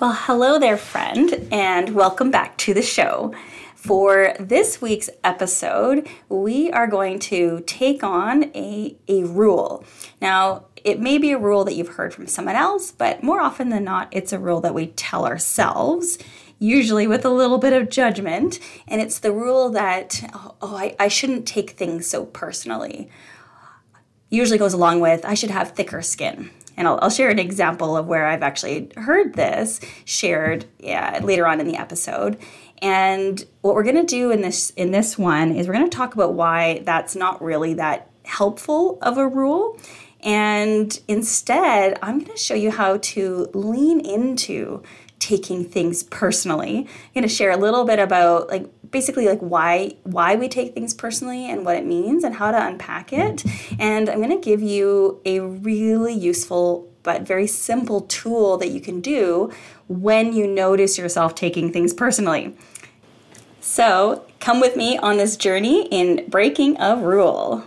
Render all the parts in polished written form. Well, hello there, friend, and welcome back to the show. For this week's episode, we are going to take on a rule. Now, it may be a rule that you've heard from someone else, but more often than not, it's a rule that we tell ourselves, usually with a little bit of judgment. And it's the rule that, I shouldn't take things so personally. Usually goes along with, I should have thicker skin. And I'll share an example of where I've actually heard this shared later on in the episode. And what we're going to do in this one is we're going to talk about why that's not really that helpful of a rule. And instead, I'm going to show you how to lean into taking things personally. I'm going to share a little bit about why we take things personally and what it means and how to unpack it. And I'm going to give you a really useful but very simple tool that you can do when you notice yourself taking things personally. So come with me on this journey in breaking a rule.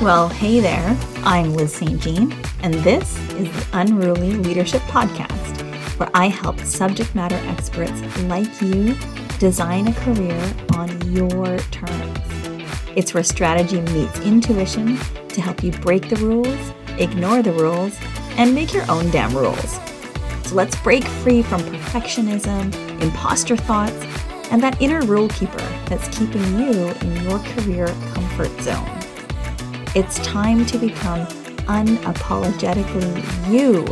Well, hey there, I'm Liz St. Jean, and this is the Unruly Leadership Podcast, where I help subject matter experts like you design a career on your terms. It's where strategy meets intuition to help you break the rules, ignore the rules, and make your own damn rules. So let's break free from perfectionism, imposter thoughts, and that inner rule keeper that's keeping you in your career comfort zone. It's time to become unapologetically you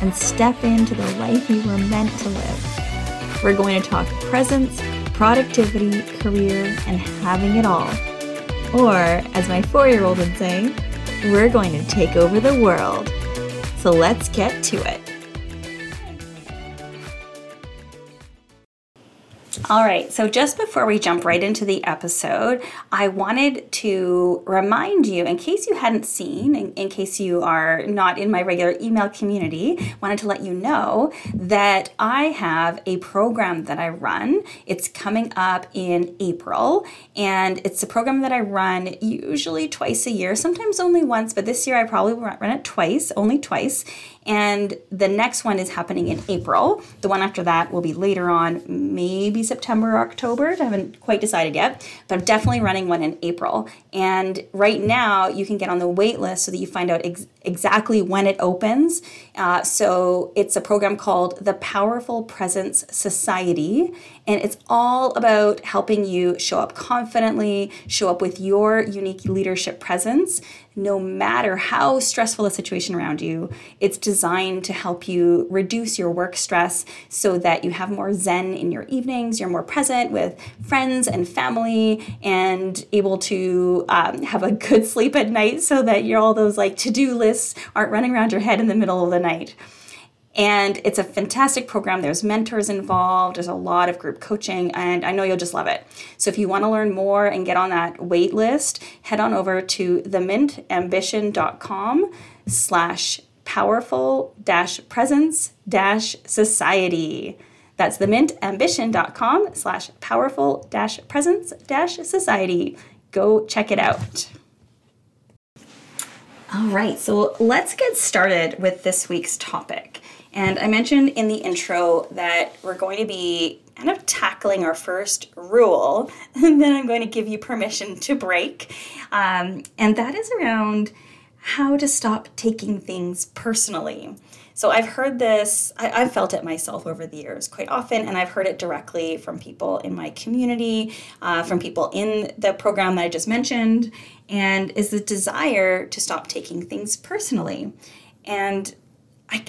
and step into the life you were meant to live. We're going to talk presence, productivity, career, and having it all. Or, as my 4-year-old would say, we're going to take over the world. So let's get to it. All right, so just before we jump right into the episode, I wanted to remind you, in case you hadn't seen, in case you are not in my regular email community, wanted to let you know that I have a program that I run. It's coming up in April, and it's a program that I run usually twice a year, sometimes only once, but this year I probably will run it only twice. And the next one is happening in April. The one after that will be later on, maybe September or October. I haven't quite decided yet, but I'm definitely running one in April. And right now you can get on the wait list so that you find out exactly when it opens. So it's a program called the Powerful Presence Society. And it's all about helping you show up confidently, show up with your unique leadership presence, no matter how stressful the situation around you. It's designed to help you reduce your work stress so that you have more zen in your evenings, you're more present with friends and family, and able to have a good sleep at night so that all those to-do lists aren't running around your head in the middle of the night. And it's a fantastic program. There's mentors involved. There's a lot of group coaching, and I know you'll just love it. So if you want to learn more and get on that wait list, head on over to themintambition.com/powerful-presence-society. That's themintambition.com/powerful-presence-society. Go check it out. All right, so let's get started with this week's topic. And I mentioned in the intro that we're going to be kind of tackling our first rule, and then I'm going to give you permission to break. And that is around how to stop taking things personally. So I've heard this, I've felt it myself over the years quite often, and I've heard it directly from people in my community, from people in the program that I just mentioned, and is the desire to stop taking things personally. And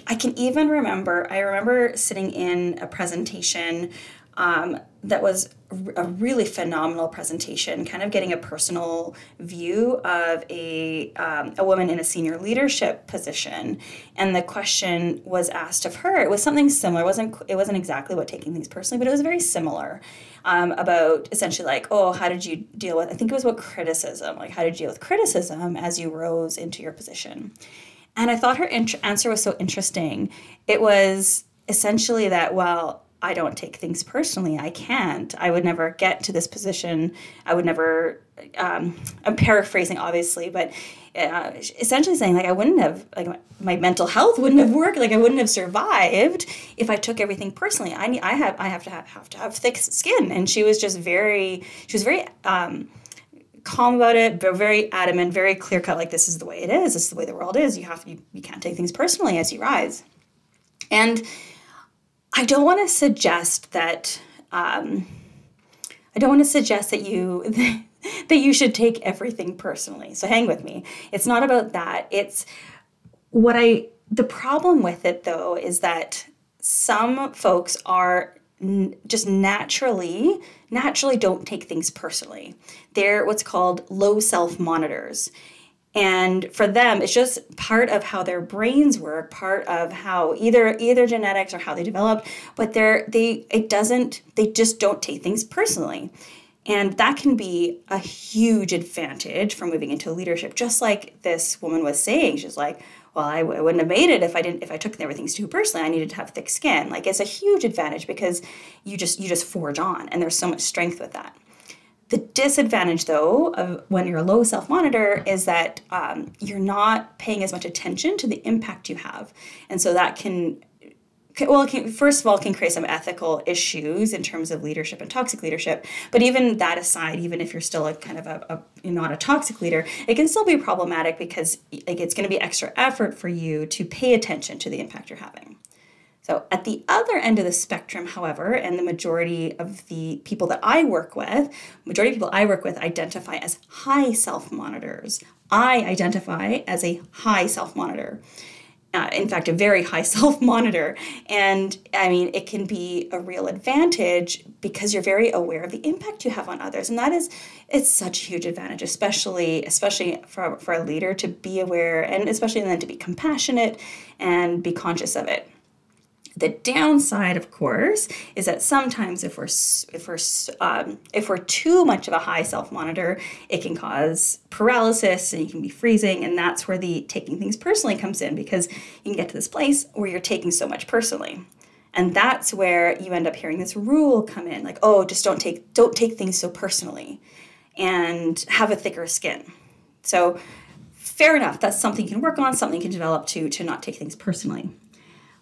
I can even remember, sitting in a presentation that was a really phenomenal presentation, kind of getting a personal view of a woman in a senior leadership position. And the question was asked of her. It was something similar. It wasn't exactly about taking things personally, but it was very similar, about essentially how did you deal with, I think it was about criticism, how did you deal with criticism as you rose into your position? And I thought her answer was so interesting. It was essentially that, well, I don't take things personally. I can't. I would never get to this position. I would never, I'm paraphrasing obviously, but essentially saying like I wouldn't have, like my mental health wouldn't have worked. Like I wouldn't have survived if I took everything personally. I have to have thick skin. And she was just very calm about it, but very adamant, very clear cut. Like this is the way it is. This is the way the world is. You can't take things personally as you rise. And I don't want to suggest that you that you should take everything personally. So hang with me. It's not about that. It's the problem with it though is that some folks are just naturally don't take things personally. They're what's called low self-monitors. And for them, it's just part of how their brains work, part of how either genetics or how they developed, but they just don't take things personally. And that can be a huge advantage for moving into leadership. Just like this woman was saying, she's like, well, I wouldn't have made it if I took everything too personally. I needed to have thick skin. Like it's a huge advantage because you just forge on, and there's so much strength with that. The disadvantage, though, of when you're a low self-monitor is that you're not paying as much attention to the impact you have. And so that can create some ethical issues in terms of leadership and toxic leadership. But even that aside, even if you're still a kind of not a toxic leader, it can still be problematic because like it's going to be extra effort for you to pay attention to the impact you're having. So at the other end of the spectrum, however, and the majority of people I work with identify as high self-monitors. I identify as a high self-monitor. In fact, a very high self-monitor. And I mean, it can be a real advantage because you're very aware of the impact you have on others. And it's such a huge advantage, especially for a leader to be aware, and especially then to be compassionate and be conscious of it. The downside, of course, is that sometimes if we're too much of a high self-monitor, it can cause paralysis and you can be freezing, and that's where the taking things personally comes in, because you can get to this place where you're taking so much personally. And that's where you end up hearing this rule come in, like, oh, just don't take things so personally and have a thicker skin. So fair enough, that's something you can work on, something you can develop to not take things personally.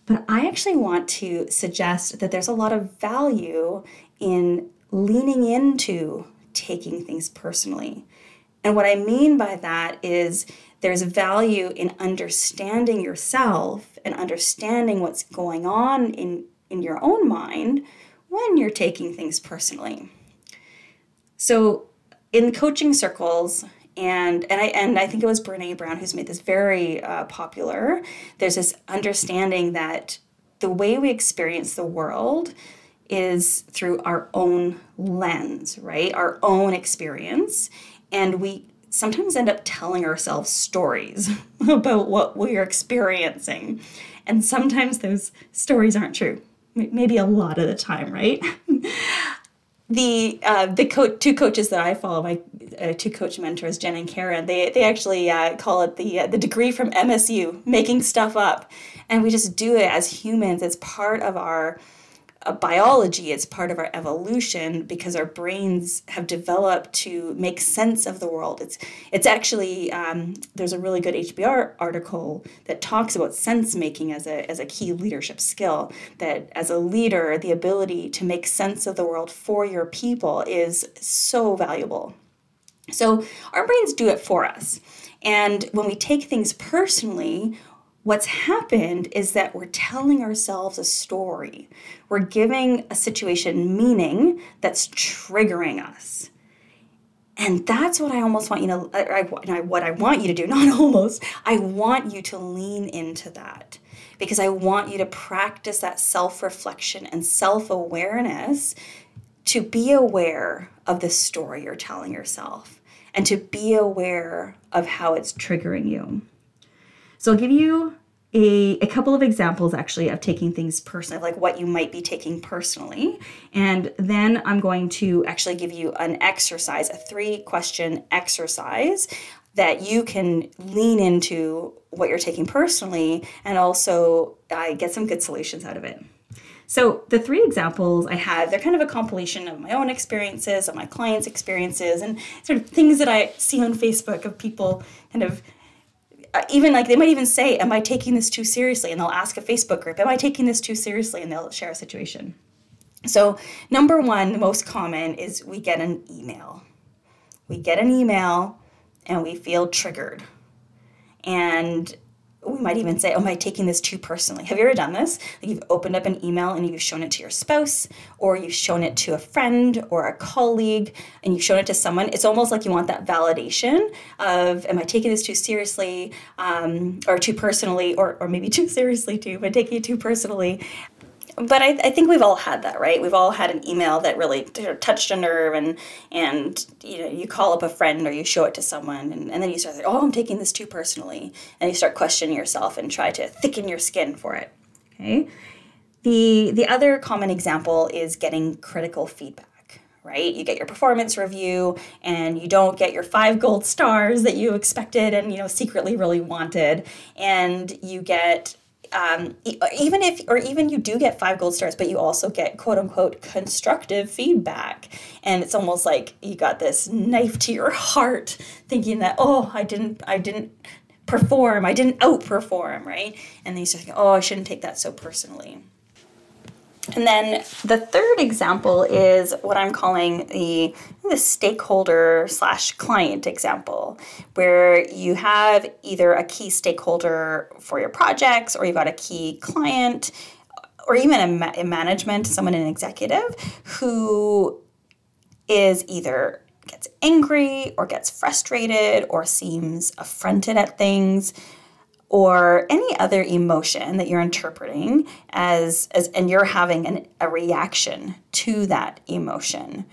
But I actually want to suggest that there's a lot of value in leaning into taking things personally. And what I mean by that is there's value in understanding yourself and understanding what's going on in your own mind when you're taking things personally. So in coaching circles, And I think it was Brene Brown who's made this very popular. There's this understanding that the way we experience the world is through our own lens, right? Our own experience. And we sometimes end up telling ourselves stories about what we're experiencing. And sometimes those stories aren't true. Maybe a lot of the time, right? The two coaches that I follow, my two coach mentors, Jen and Karen, they actually call it the degree from MSU, making stuff up. And we just do it as humans. It's part of our biology. It's part of our evolution because our brains have developed to make sense of the world. It's actually, there's a really good HBR article that talks about sense making as a key leadership skill, that as a leader, the ability to make sense of the world for your people is so valuable. So our brains do it for us. And when we take things personally, what's happened is that we're telling ourselves a story. We're giving a situation meaning that's triggering us. And that's what I almost want you to, what I want you to do, not almost, I want you to lean into that, because I want you to practice that self-reflection and self-awareness to be aware of the story you're telling yourself and to be aware of how it's triggering you. So I'll give you a couple of examples, actually, of taking things personally, like what you might be taking personally. And then I'm going to actually give you an exercise, a 3-question exercise that you can lean into what you're taking personally and also get some good solutions out of it. So the three examples I had, they're kind of a compilation of my own experiences, of my clients' experiences, and sort of things that I see on Facebook of people kind of even like they might even say, am I taking this too seriously? And they'll ask a Facebook group, am I taking this too seriously? And they'll share a situation. So number one, the most common is we get an email. We get an email and we feel triggered. And we might even say, oh, am I taking this too personally? Have you ever done this? Like you've opened up an email and you've shown it to your spouse, or you've shown it to a friend or a colleague, and you've shown it to someone. It's almost like you want that validation of, am I taking this too seriously or too personally, or maybe too seriously too, but taking it too personally. But I think we've all had that, right? We've all had an email that really touched a nerve, and you know, you call up a friend or you show it to someone, and then you start, oh, I'm taking this too personally. And you start questioning yourself and try to thicken your skin for it, okay? The other common example is getting critical feedback. Right? You get your performance review and you don't get your 5 gold stars that you expected and, you know, secretly really wanted. And you get even you do get 5 gold stars, but you also get quote unquote constructive feedback. And it's almost like you got this knife to your heart thinking that, oh, I didn't perform. I didn't outperform. Right. And then you start thinking, oh, I shouldn't take that so personally. And then the third example is what I'm calling the stakeholder/client example, where you have either a key stakeholder for your projects, or you've got a key client, or even a management, someone, an executive, who is either gets angry or gets frustrated or seems affronted at things, or any other emotion that you're interpreting and you're having a reaction to that emotion.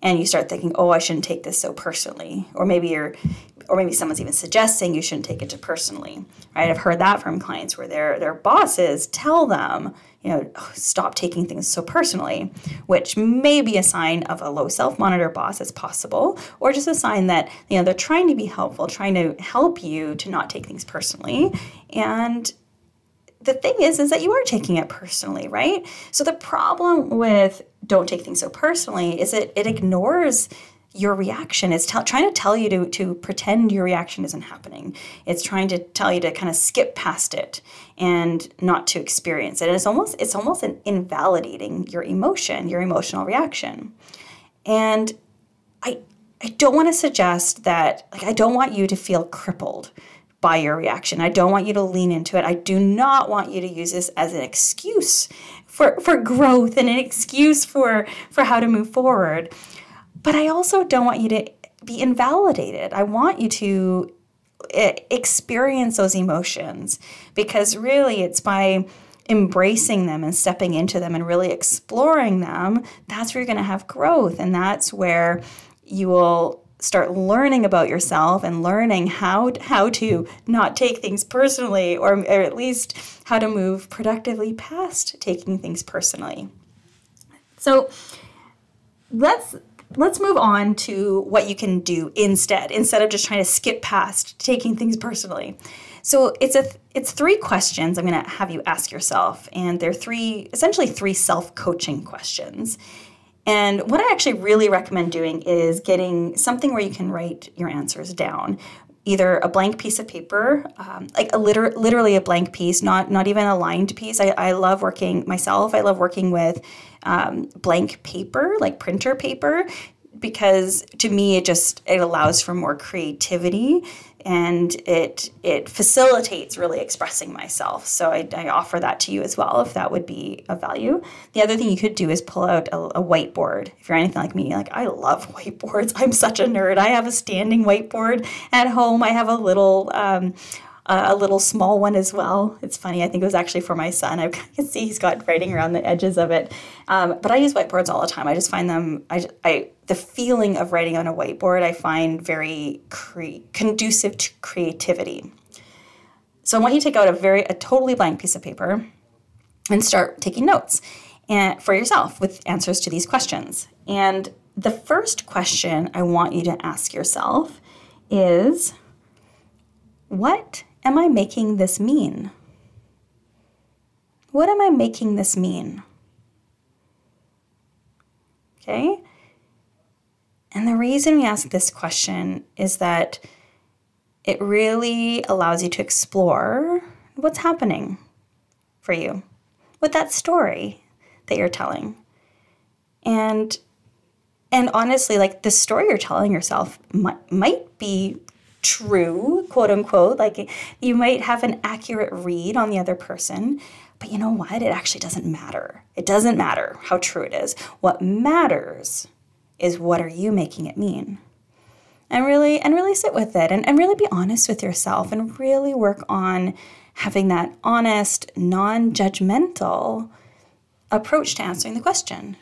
And you start thinking, oh, I shouldn't take this so personally. Or maybe someone's even suggesting you shouldn't take it too personally, right? I've heard that from clients where their bosses tell them, you know, oh, stop taking things so personally, which may be a sign of a low self-monitor boss, as possible, or just a sign that, you know, they're trying to be helpful, trying to help you to not take things personally. And the thing is that you are taking it personally, right? So the problem with don't take things so personally is that it ignores your reaction. It's trying to tell you to pretend your reaction isn't happening. It's trying to tell you to kind of skip past it and not to experience it. And it's almost an invalidating your emotion, your emotional reaction. And I don't want to suggest that, like, I don't want you to feel crippled by your reaction. I don't want you to lean into it. I do not want you to use this as an excuse for growth and an excuse for how to move forward. But I also don't want you to be invalidated. I want you to experience those emotions, because really it's by embracing them and stepping into them and really exploring them, that's where you're going to have growth. And that's where you will start learning about yourself and learning how to not take things personally, or at least how to move productively past taking things personally. So let's move on to what you can do instead of just trying to skip past taking things personally. So it's 3 questions I'm going to have you ask yourself, and they're essentially three self-coaching questions. And what I actually really recommend doing is getting something where you can write your answers down, either a blank piece of paper, literally a blank piece, not even a lined piece. I love working with blank paper, like printer paper, because to me it allows for more creativity, and it facilitates really expressing myself. So I offer that to you as well, if that would be of value. The other thing you could do is pull out a whiteboard. If you're anything like me, like, I love whiteboards. I'm such a nerd. I have a standing whiteboard at home. I have a little small one as well. It's funny. I think it was actually for my son. I can see he's got writing around the edges of it. But I use whiteboards all the time. I just find them, the feeling of writing on a whiteboard, I find very conducive to creativity. So I want you to take out a totally blank piece of paper and start taking notes and for yourself with answers to these questions. And the first question I want you to ask yourself is, what am I making this mean? What am I making this mean? Okay? And the reason we ask this question is that it really allows you to explore what's happening for you with that story that you're telling. And honestly, like, the story you're telling yourself might be true, quote unquote. Like, you might have an accurate read on the other person, but you know what? It actually doesn't matter. It doesn't matter how true it is. What matters is, what are you making it mean? And really sit with it and really be honest with yourself and really work on having that honest, non-judgmental approach to answering the question.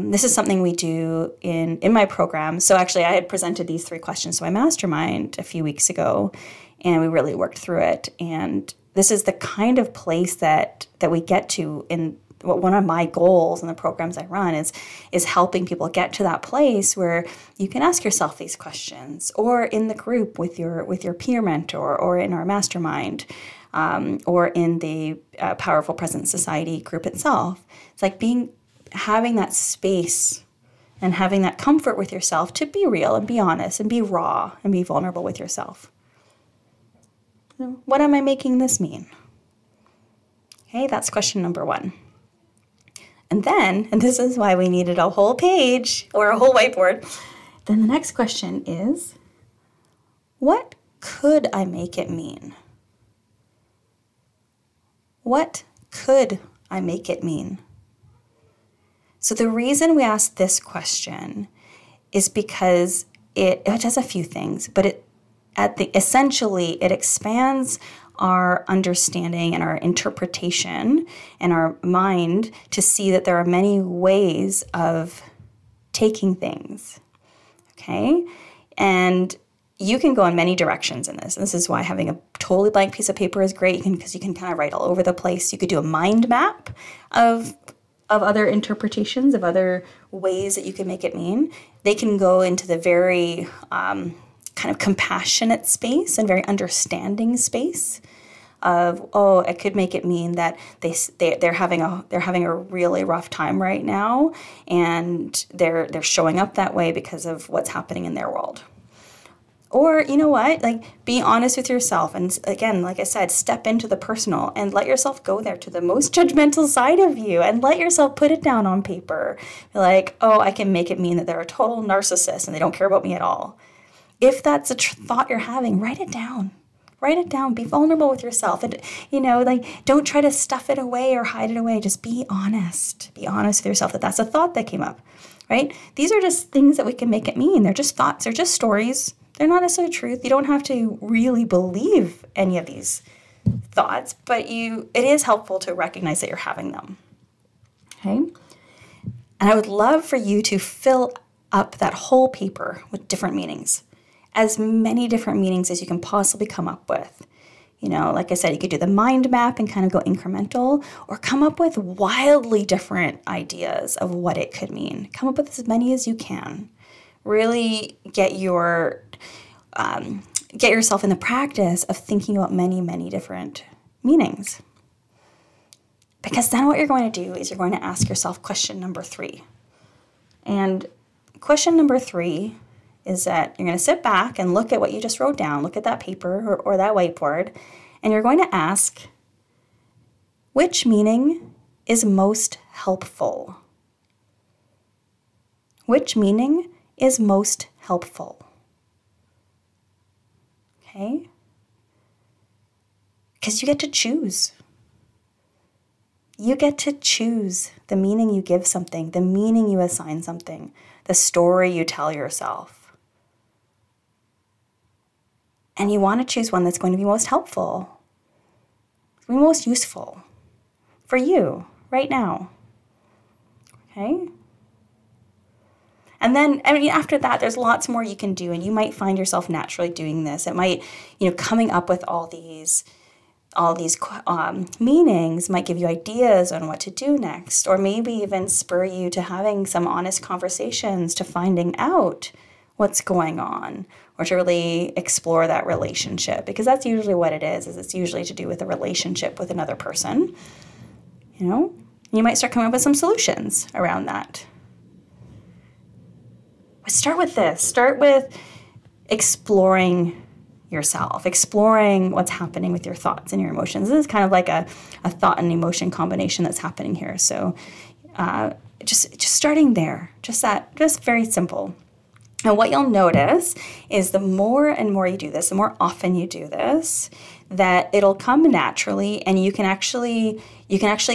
This is something we do in my program. So actually, I had presented these three questions to my mastermind a few weeks ago, and we really worked through it. And this is the kind of place that we get to in what one of my goals in the programs I run is helping people get to that place where you can ask yourself these questions, or in the group with your peer mentor, or in our mastermind, or in the Powerful Presence Society group itself. It's like having that space and having that comfort with yourself to be real and be honest and be raw and be vulnerable with yourself. What am I making this mean? Okay, that's question number one. And then, and this is why we needed a whole page or a whole whiteboard, then the next question is, what could I make it mean? What could I make it mean? So the reason we ask this question is because it does a few things, but essentially it expands our understanding and our interpretation and our mind to see that there are many ways of taking things, okay? And you can go in many directions in this. This is why having a totally blank piece of paper is great, because you can kind of write all over the place. You could do a mind map of other interpretations, of other ways that you can make it mean. They can go into the very kind of compassionate space and very understanding space of, oh, it could make it mean that they're having a really rough time right now, and they're showing up that way because of what's happening in their world. Or, you know what, like, be honest with yourself. And again, like I said, step into the personal and let yourself go there to the most judgmental side of you, and let yourself put it down on paper. Like, oh, I can make it mean that they're a total narcissist and they don't care about me at all. If that's a thought you're having, write it down. Write it down. Be vulnerable with yourself. And, you know, like, don't try to stuff it away or hide it away. Just be honest. Be honest with yourself that that's a thought that came up, right? These are just things that we can make it mean. They're just thoughts. They're just stories. They're not necessarily truth. You don't have to really believe any of these thoughts, but it is helpful to recognize that you're having them, okay? And I would love for you to fill up that whole paper with different meanings, as many different meanings as you can possibly come up with. You know, like I said, you could do the mind map and kind of go incremental, or come up with wildly different ideas of what it could mean. Come up with as many as you can. Really get yourself in the practice of thinking about many, many different meanings. Because then what you're going to do is you're going to ask yourself question number three. And question number three is that you're going to sit back and look at what you just wrote down, look at that paper or that whiteboard, and you're going to ask, which meaning is most helpful? Which meaning is most helpful? Okay? Because you get to choose. You get to choose the meaning you give something, the meaning you assign something, the story you tell yourself. And you want to choose one that's going to be most helpful, be most useful for you right now. Okay? And then, I mean, after that, there's lots more you can do, and you might find yourself naturally doing this. It might, you know, coming up with all these meanings might give you ideas on what to do next, or maybe even spur you to having some honest conversations, to finding out what's going on, or to really explore that relationship, because that's usually what it is it's usually to do with a relationship with another person. You know, you might start coming up with some solutions around that. start with this. Start with exploring yourself, exploring what's happening with your thoughts and your emotions. This is kind of like a thought and emotion combination that's happening here. So just starting there, just very simple. And what you'll notice is the more and more you do this, the more often you do this, that it'll come naturally, and you can actually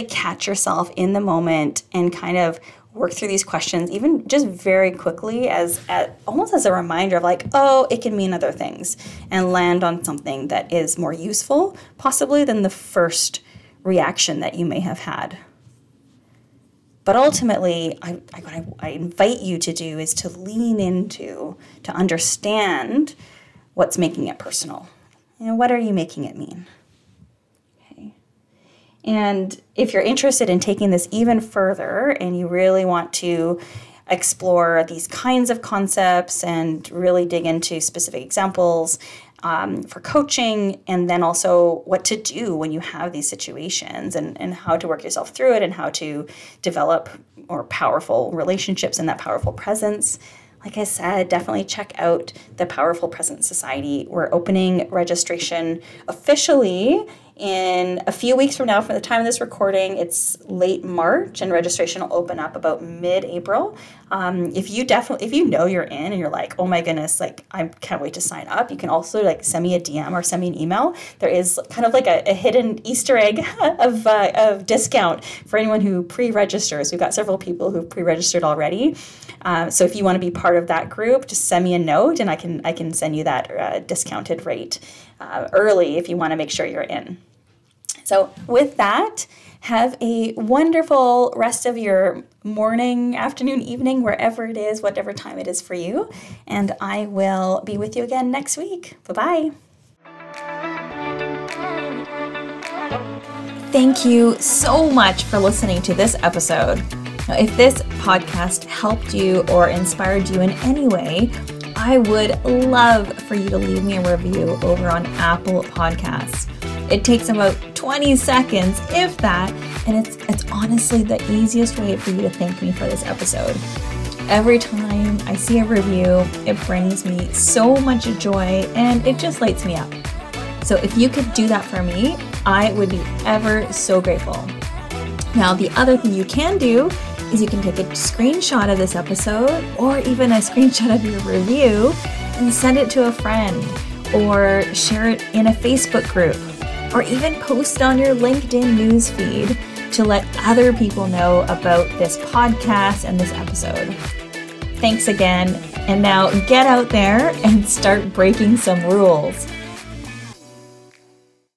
catch yourself in the moment and kind of work through these questions, even just very quickly, as almost as a reminder of like, oh, it can mean other things, and land on something that is more useful, possibly, than the first reaction that you may have had. But ultimately, what I invite you to do is to lean into, to understand what's making it personal. You know, what are you making it mean? And if you're interested in taking this even further and you really want to explore these kinds of concepts and really dig into specific examples for coaching, and then also what to do when you have these situations and how to work yourself through it and how to develop more powerful relationships and that powerful presence, like I said, definitely check out the Powerful Presence Society. We're opening registration officially in a few weeks from now. From the time of this recording, it's late March, and registration will open up about mid-April. If you know you're in and you're like, oh my goodness, like I can't wait to sign up, you can also like send me a DM or send me an email. There is kind of like a hidden Easter egg of discount for anyone who pre-registers. We've got several people who've pre-registered already. So if you want to be part of that group, just send me a note, and I can send you that discounted rate early if you want to make sure you're in. So with that, have a wonderful rest of your morning, afternoon, evening, wherever it is, whatever time it is for you. And I will be with you again next week. Bye-bye. Thank you so much for listening to this episode. Now, if this podcast helped you or inspired you in any way, I would love for you to leave me a review over on Apple Podcasts. It takes about 20 seconds, if that, and it's honestly the easiest way for you to thank me for this episode. Every time I see a review, it brings me so much joy, and it just lights me up. So if you could do that for me, I would be ever so grateful. Now, the other thing you can do is you can take a screenshot of this episode, or even a screenshot of your review, and send it to a friend, or share it in a Facebook group, or even post on your LinkedIn newsfeed to let other people know about this podcast and this episode. Thanks again, and now get out there and start breaking some rules.